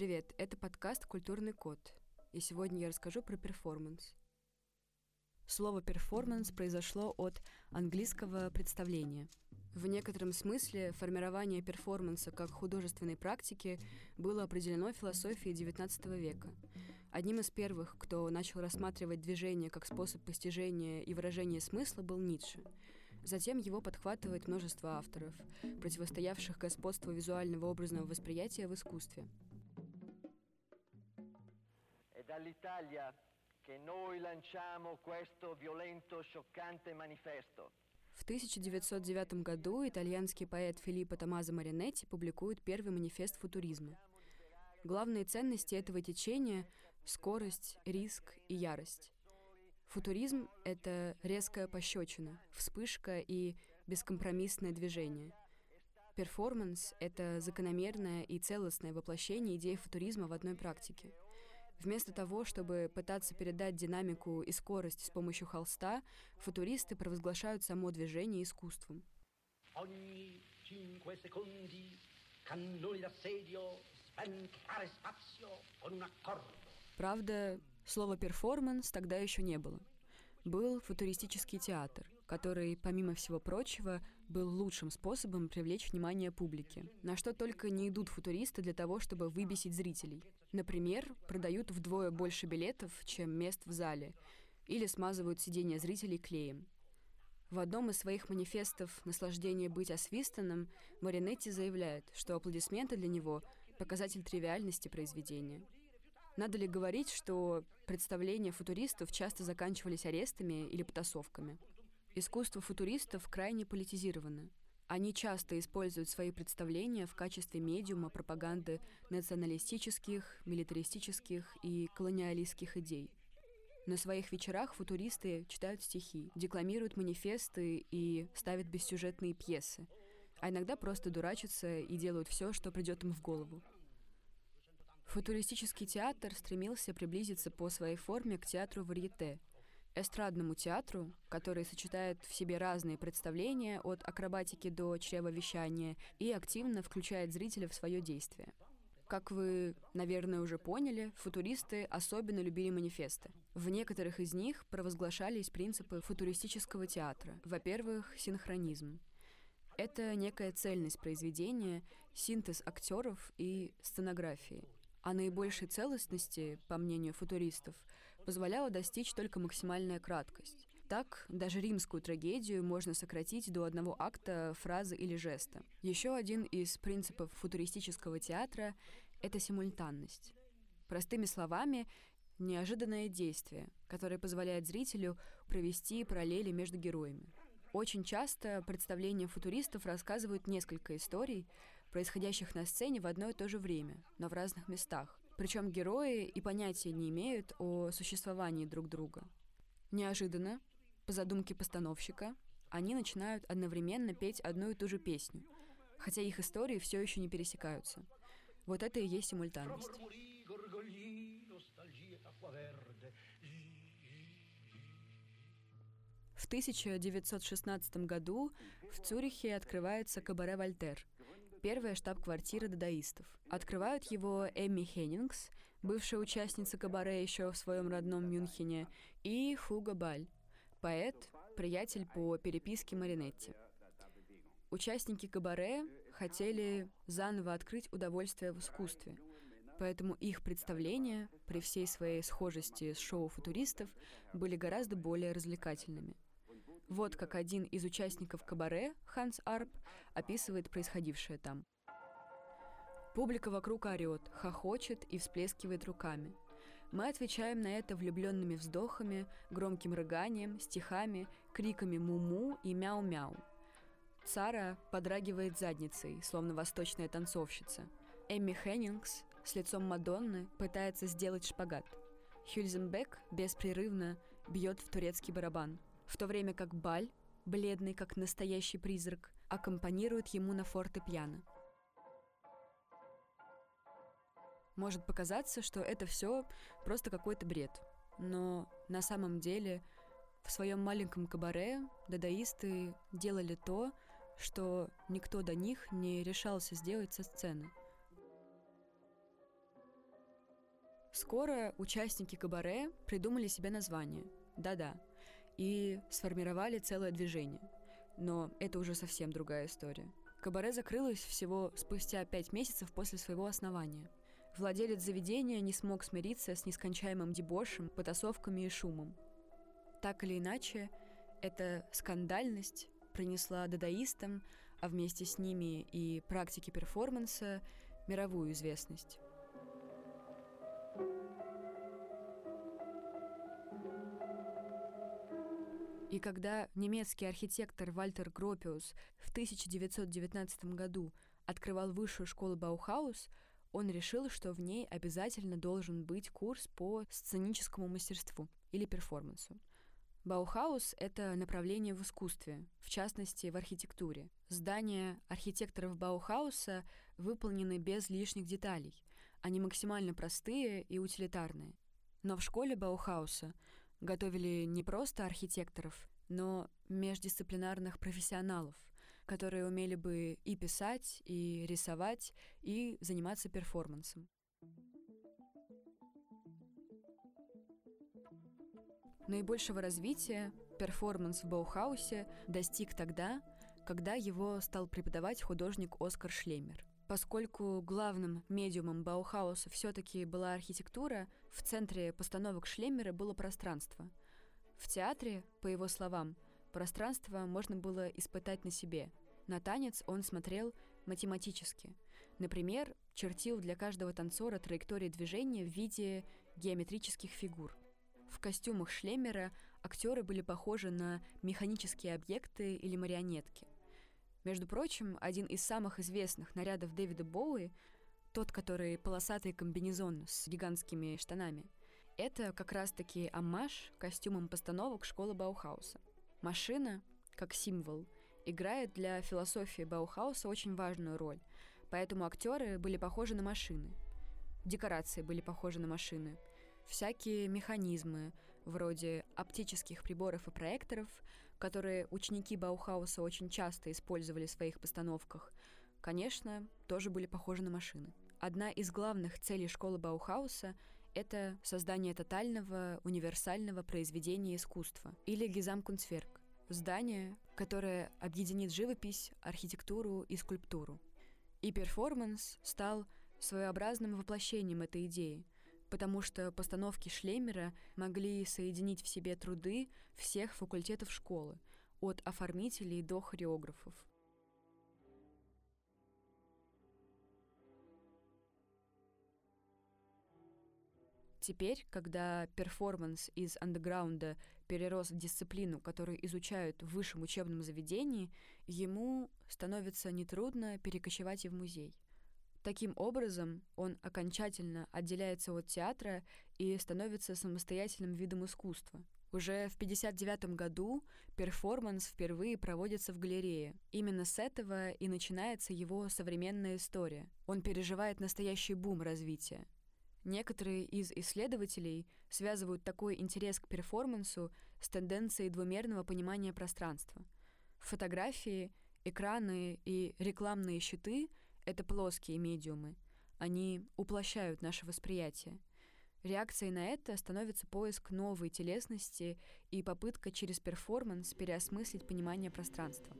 Привет, это подкаст «Культурный код», и сегодня я расскажу про перформанс. Слово «перформанс» произошло от английского «представления». В некотором смысле формирование перформанса как художественной практики было определено философией XIX века. Одним из первых, кто начал рассматривать движение как способ постижения и выражения смысла, был Ницше. Затем его подхватывает множество авторов, противостоявших господству визуального образного восприятия в искусстве. В 1909 году итальянский поэт Филиппо Томмазо Маринетти публикует первый манифест футуризма. Главные ценности этого течения — скорость, риск и ярость. Футуризм — это резкая пощечина, вспышка и бескомпромиссное движение. Перформанс — это закономерное и целостное воплощение идей футуризма в одной практике. Вместо того, чтобы пытаться передать динамику и скорость с помощью холста, футуристы провозглашают само движение искусством. Правда, слова «перформанс» тогда еще не было. Был футуристический театр, который, помимо всего прочего, был лучшим способом привлечь внимание публики, на что только не идут футуристы для того, чтобы выбесить зрителей. Например, продают вдвое больше билетов, чем мест в зале, или смазывают сидения зрителей клеем. В одном из своих манифестов «Наслаждение быть освистанным» Маринетти заявляет, что аплодисменты для него – показатель тривиальности произведения. Надо ли говорить, что представления футуристов часто заканчивались арестами или потасовками? Искусство футуристов крайне политизировано. Они часто используют свои представления в качестве медиума пропаганды националистических, милитаристических и колониалистских идей. На своих вечерах футуристы читают стихи, декламируют манифесты и ставят бессюжетные пьесы, а иногда просто дурачатся и делают все, что придет им в голову. Футуристический театр стремился приблизиться по своей форме к театру варьете, эстрадному театру, который сочетает в себе разные представления от акробатики до чревовещания и активно включает зрителя в свое действие. Как вы, наверное, уже поняли, футуристы особенно любили манифесты. В некоторых из них провозглашались принципы футуристического театра. Во-первых, синхронизм. Это некая цельность произведения, синтез актеров и сценографии. А наибольшей целостности, по мнению футуристов, позволяла достичь только максимальная краткость. Так, даже римскую трагедию можно сократить до одного акта, фразы или жеста. Еще один из принципов футуристического театра — это симультанность. Простыми словами, неожиданное действие, которое позволяет зрителю провести параллели между героями. Очень часто представления футуристов рассказывают несколько историй, происходящих на сцене в одно и то же время, но в разных местах. Причем герои и понятия не имеют о существовании друг друга. Неожиданно, по задумке постановщика, они начинают одновременно петь одну и ту же песню, хотя их истории все еще не пересекаются. Вот это и есть симультанность. В 1916 году в Цюрихе открывается Кабаре Вольтер, первая штаб-квартира дадаистов. Открывают его Эмми Хеннингс, бывшая участница Кабаре еще в своем родном Мюнхене, и Хуго Баль, поэт, приятель по переписке Маринетти. Участники Кабаре хотели заново открыть удовольствие в искусстве, поэтому их представления, при всей своей схожести с шоу футуристов, были гораздо более развлекательными. Вот как один из участников Кабаре, Ханс Арп, описывает происходившее там. Публика вокруг орет, хохочет и всплескивает руками. Мы отвечаем на это влюбленными вздохами, громким рыганием, стихами, криками «му-му» и «мяу-мяу». Сара подрагивает задницей, словно восточная танцовщица. Эмми Хеннингс с лицом Мадонны пытается сделать шпагат. Хюльзенбек беспрерывно бьет в турецкий барабан, в то время как Баль, бледный как настоящий призрак, аккомпанирует ему на фортепиано. Может показаться, что это все просто какой-то бред, но на самом деле в своем маленьком кабаре дадаисты делали то, что никто до них не решался сделать со сцены. Скоро участники кабаре придумали себе название «Да-да» и сформировали целое движение. Но это уже совсем другая история. Кабаре закрылось всего спустя 5 месяцев после своего основания. Владелец заведения не смог смириться с нескончаемым дебошем, потасовками и шумом. Так или иначе, эта скандальность принесла дадаистам, а вместе с ними и практике перформанса, мировую известность. И когда немецкий архитектор Вальтер Гропиус в 1919 году открывал высшую школу Баухаус, он решил, что в ней обязательно должен быть курс по сценическому мастерству или перформансу. Баухаус — это направление в искусстве, в частности, в архитектуре. Здания архитекторов Баухауса выполнены без лишних деталей. Они максимально простые и утилитарные. Но в школе Баухауса готовили не просто архитекторов, но междисциплинарных профессионалов, которые умели бы и писать, и рисовать, и заниматься перформансом. Наибольшего развития перформанс в Баухаусе достиг тогда, когда его стал преподавать художник Оскар Шлемер. Поскольку главным медиумом Баухауса все-таки была архитектура, в центре постановок Шлемера было пространство. В театре, по его словам, пространство можно было испытать на себе. На танец он смотрел математически. Например, чертил для каждого танцора траектории движения в виде геометрических фигур. В костюмах Шлемера актеры были похожи на механические объекты или марионетки. Между прочим, один из самых известных нарядов Дэвида Боуи, тот, который полосатый комбинезон с гигантскими штанами, это как раз-таки оммаж костюмам постановок школы Баухауса. Машина, как символ, играет для философии Баухауса очень важную роль, поэтому актеры были похожи на машины, декорации были похожи на машины, всякие механизмы, вроде оптических приборов и проекторов, которые ученики Баухауса очень часто использовали в своих постановках, конечно, тоже были похожи на машины. Одна из главных целей школы Баухауса — это создание тотального, универсального произведения искусства, или Gesamtkunstwerk — здание, которое объединит живопись, архитектуру и скульптуру. И перформанс стал своеобразным воплощением этой идеи, потому что постановки Шлемера могли соединить в себе труды всех факультетов школы, от оформителей до хореографов. Теперь, когда перформанс из андеграунда перерос в дисциплину, которую изучают в высшем учебном заведении, ему становится нетрудно перекочевать и в музей. Таким образом, он окончательно отделяется от театра и становится самостоятельным видом искусства. Уже в 1959 году перформанс впервые проводится в галерее. Именно с этого и начинается его современная история. Он переживает настоящий бум развития. Некоторые из исследователей связывают такой интерес к перформансу с тенденцией двумерного понимания пространства. Фотографии, экраны и рекламные щиты — это плоские медиумы. Они уплощают наше восприятие. Реакцией на это становится поиск новой телесности и попытка через перформанс переосмыслить понимание пространства.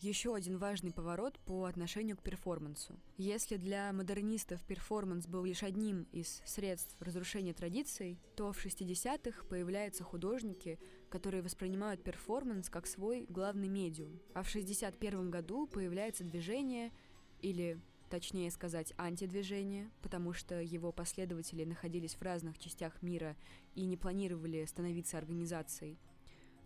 Еще один важный поворот по отношению к перформансу. Если для модернистов перформанс был лишь одним из средств разрушения традиций, то в 60-х появляются художники, которые воспринимают перформанс как свой главный медиум. А в 61-м году появляется движение, или, точнее сказать, антидвижение, потому что его последователи находились в разных частях мира и не планировали становиться организацией,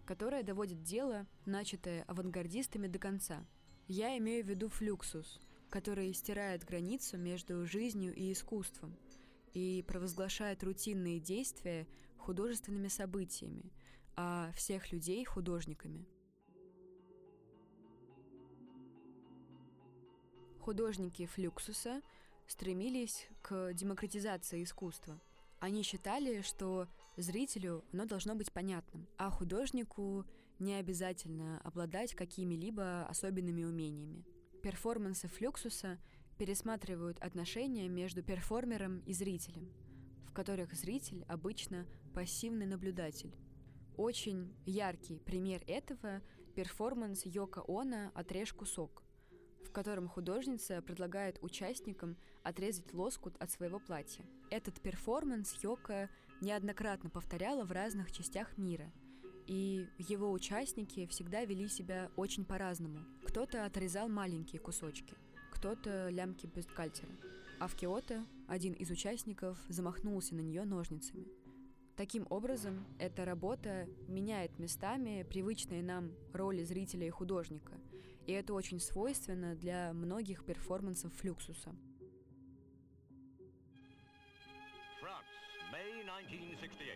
которая доводит дело, начатое авангардистами, до конца. Я имею в виду «Флюксус», который стирает границу между жизнью и искусством и провозглашает рутинные действия художественными событиями, а всех людей — художниками. Художники «Флюксуса» стремились к демократизации искусства. Они считали, что зрителю оно должно быть понятным, а художнику не обязательно обладать какими-либо особенными умениями. Перформансы «Флюксуса» пересматривают отношения между перформером и зрителем, в которых зритель обычно пассивный наблюдатель. Очень яркий пример этого — перформанс Йоко Оно «Отрежь кусок», в котором художница предлагает участникам отрезать лоскут от своего платья. Этот перформанс Йоко неоднократно повторяла в разных частях мира, и его участники всегда вели себя очень по-разному. Кто-то отрезал маленькие кусочки, кто-то лямки бюстгальтера, а в Киото один из участников замахнулся на нее ножницами. Таким образом, эта работа меняет местами привычные нам роли зрителя и художника, и это очень свойственно для многих перформансов Флюксуса. France, May 1968.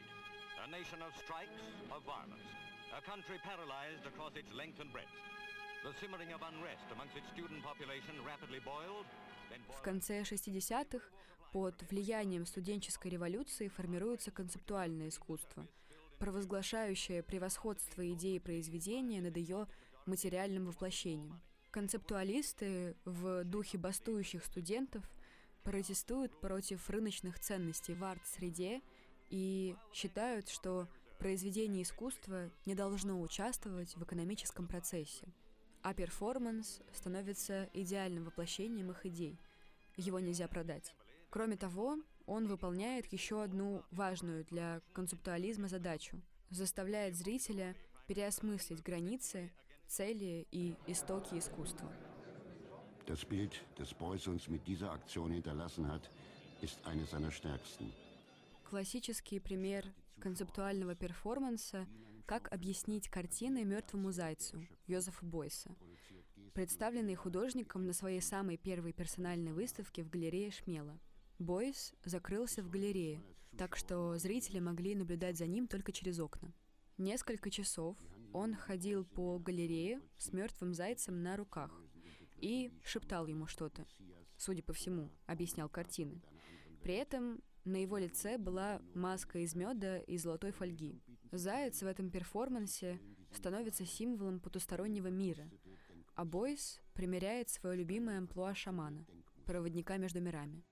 A nation of strikes, of violence. A country paralyzed across its length and breadth. The simmering of unrest amongst its student population rapidly boiled. В конце 60-х под влиянием студенческой революции формируется концептуальное искусство, провозглашающее превосходство идеи произведения над ее материальным воплощением. Концептуалисты в духе бастующих студентов протестуют против рыночных ценностей в арт-среде и считают, что произведение искусства не должно участвовать в экономическом процессе. А перформанс становится идеальным воплощением их идей. Его нельзя продать. Кроме того, он выполняет еще одну важную для концептуализма задачу — заставляет зрителя переосмыслить границы, цели и истоки искусства. Das Bild, das Beuys uns mit dieser Aktion hinterlassen hat, ist eines seiner stärksten. Классический пример концептуального перформанса «Как объяснить картины мертвому зайцу» Йозефа Бойса, представленный художником на своей самой первой персональной выставке в галерее Шмела. Бойс закрылся в галерее, так что зрители могли наблюдать за ним только через окна. Несколько часов он ходил по галерее с мертвым зайцем на руках и шептал ему что-то, судя по всему, объяснял картины. При этом на его лице была маска из меда и золотой фольги. Заяц в этом перформансе становится символом потустороннего мира, а Бойс примеряет свое любимое амплуа шамана — проводника между мирами.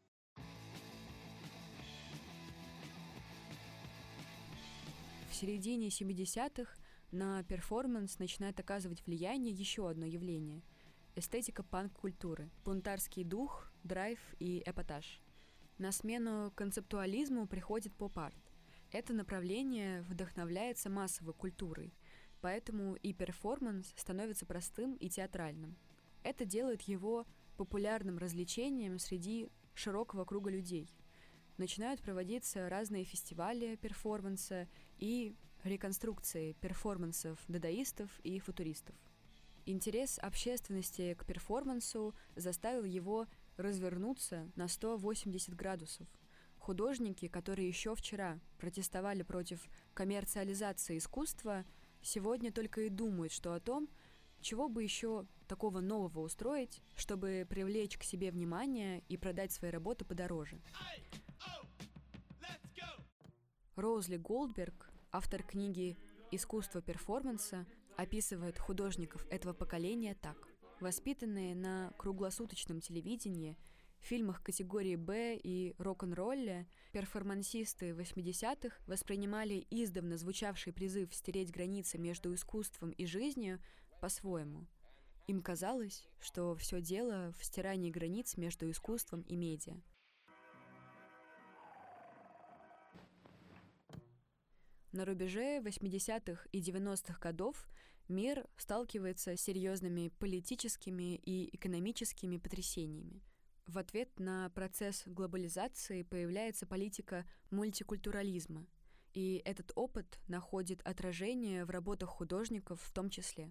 В середине 70-х на перформанс начинает оказывать влияние еще одно явление — эстетика панк-культуры, бунтарский дух, драйв и эпатаж. На смену концептуализму приходит поп-арт. Это направление вдохновляется массовой культурой, поэтому и перформанс становится простым и театральным. Это делает его популярным развлечением среди широкого круга людей. Начинают проводиться разные фестивали перформанса и реконструкции перформансов дадаистов и футуристов. Интерес общественности к перформансу заставил его развернуться на 180 градусов. Художники, которые еще вчера протестовали против коммерциализации искусства, сегодня только и думают, что о том, чего бы еще такого нового устроить, чтобы привлечь к себе внимание и продать свои работы подороже. Розли Голдберг, автор книги «Искусство перформанса», описывает художников этого поколения так. Воспитанные на круглосуточном телевидении, фильмах категории «Б» и рок-н-ролле, перформансисты 80-х воспринимали издавна звучавший призыв стереть границы между искусством и жизнью по-своему. Им казалось, что все дело в стирании границ между искусством и медиа. На рубеже 80-х и 90-х годов мир сталкивается с серьезными политическими и экономическими потрясениями. В ответ на процесс глобализации появляется политика мультикультурализма, и этот опыт находит отражение в работах художников в том числе.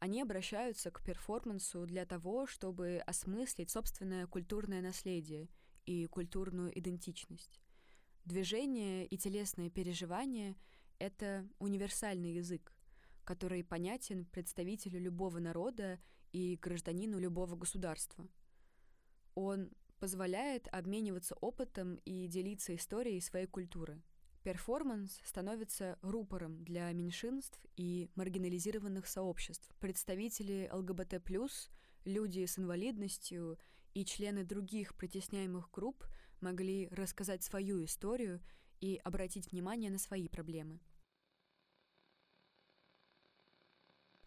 Они обращаются к перформансу для того, чтобы осмыслить собственное культурное наследие и культурную идентичность. Движение и телесные переживания — это универсальный язык, который понятен представителю любого народа и гражданину любого государства. Он позволяет обмениваться опытом и делиться историей своей культуры. Перформанс становится рупором для меньшинств и маргинализированных сообществ. Представители ЛГБТ+, люди с инвалидностью и члены других притесняемых групп могли рассказать свою историю и обратить внимание на свои проблемы.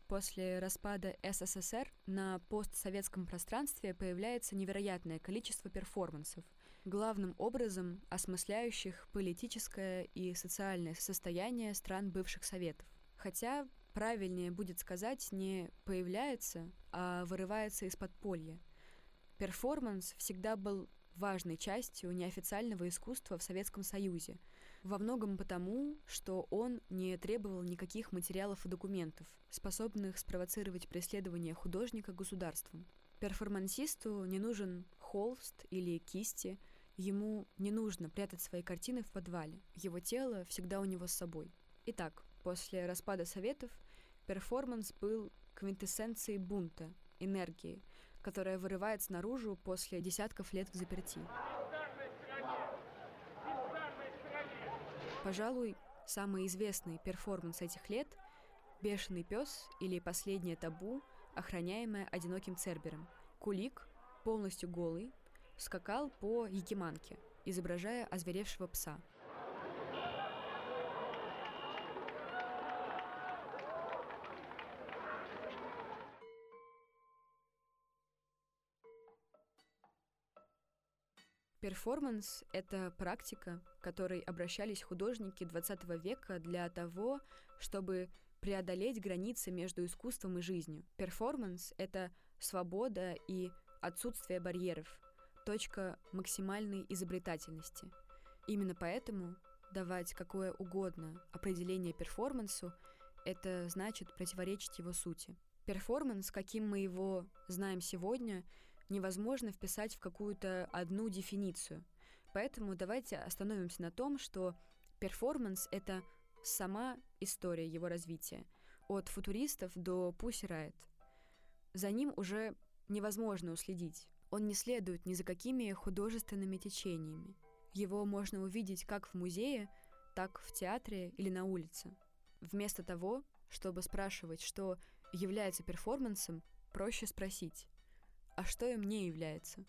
После распада СССР на постсоветском пространстве появляется невероятное количество перформансов, главным образом осмысляющих политическое и социальное состояние стран бывших Советов. Хотя правильнее будет сказать не «появляется», а «вырывается из подполья». Перформанс всегда был важной частью неофициального искусства в Советском Союзе, во многом потому, что он не требовал никаких материалов и документов, способных спровоцировать преследование художника государством. Перформансисту не нужен холст или кисти, ему не нужно прятать свои картины в подвале, его тело всегда у него с собой. Итак, после распада Советов перформанс был квинтэссенцией бунта, энергии, которая вырывается наружу после десятков лет в запертии. Пожалуй, самый известный перформанс этих лет — «Бешеный пес» или «Последнее табу», охраняемое одиноким цербером. Кулик, полностью голый, скакал по якиманке, изображая озверевшего пса. Перформанс — это практика, к которой обращались художники XX века для того, чтобы преодолеть границы между искусством и жизнью. Перформанс — это свобода и отсутствие барьеров, точка максимальной изобретательности. Именно поэтому давать какое угодно определение перформансу — это значит противоречить его сути. Перформанс, каким мы его знаем сегодня, невозможно вписать в какую-то одну дефиницию. Поэтому давайте остановимся на том, что перформанс — это сама история его развития, от футуристов до Pussy Riot. За ним уже невозможно уследить. Он не следует ни за какими художественными течениями. Его можно увидеть как в музее, так в театре или на улице. Вместо того, чтобы спрашивать, что является перформансом, проще спросить: а что им не является?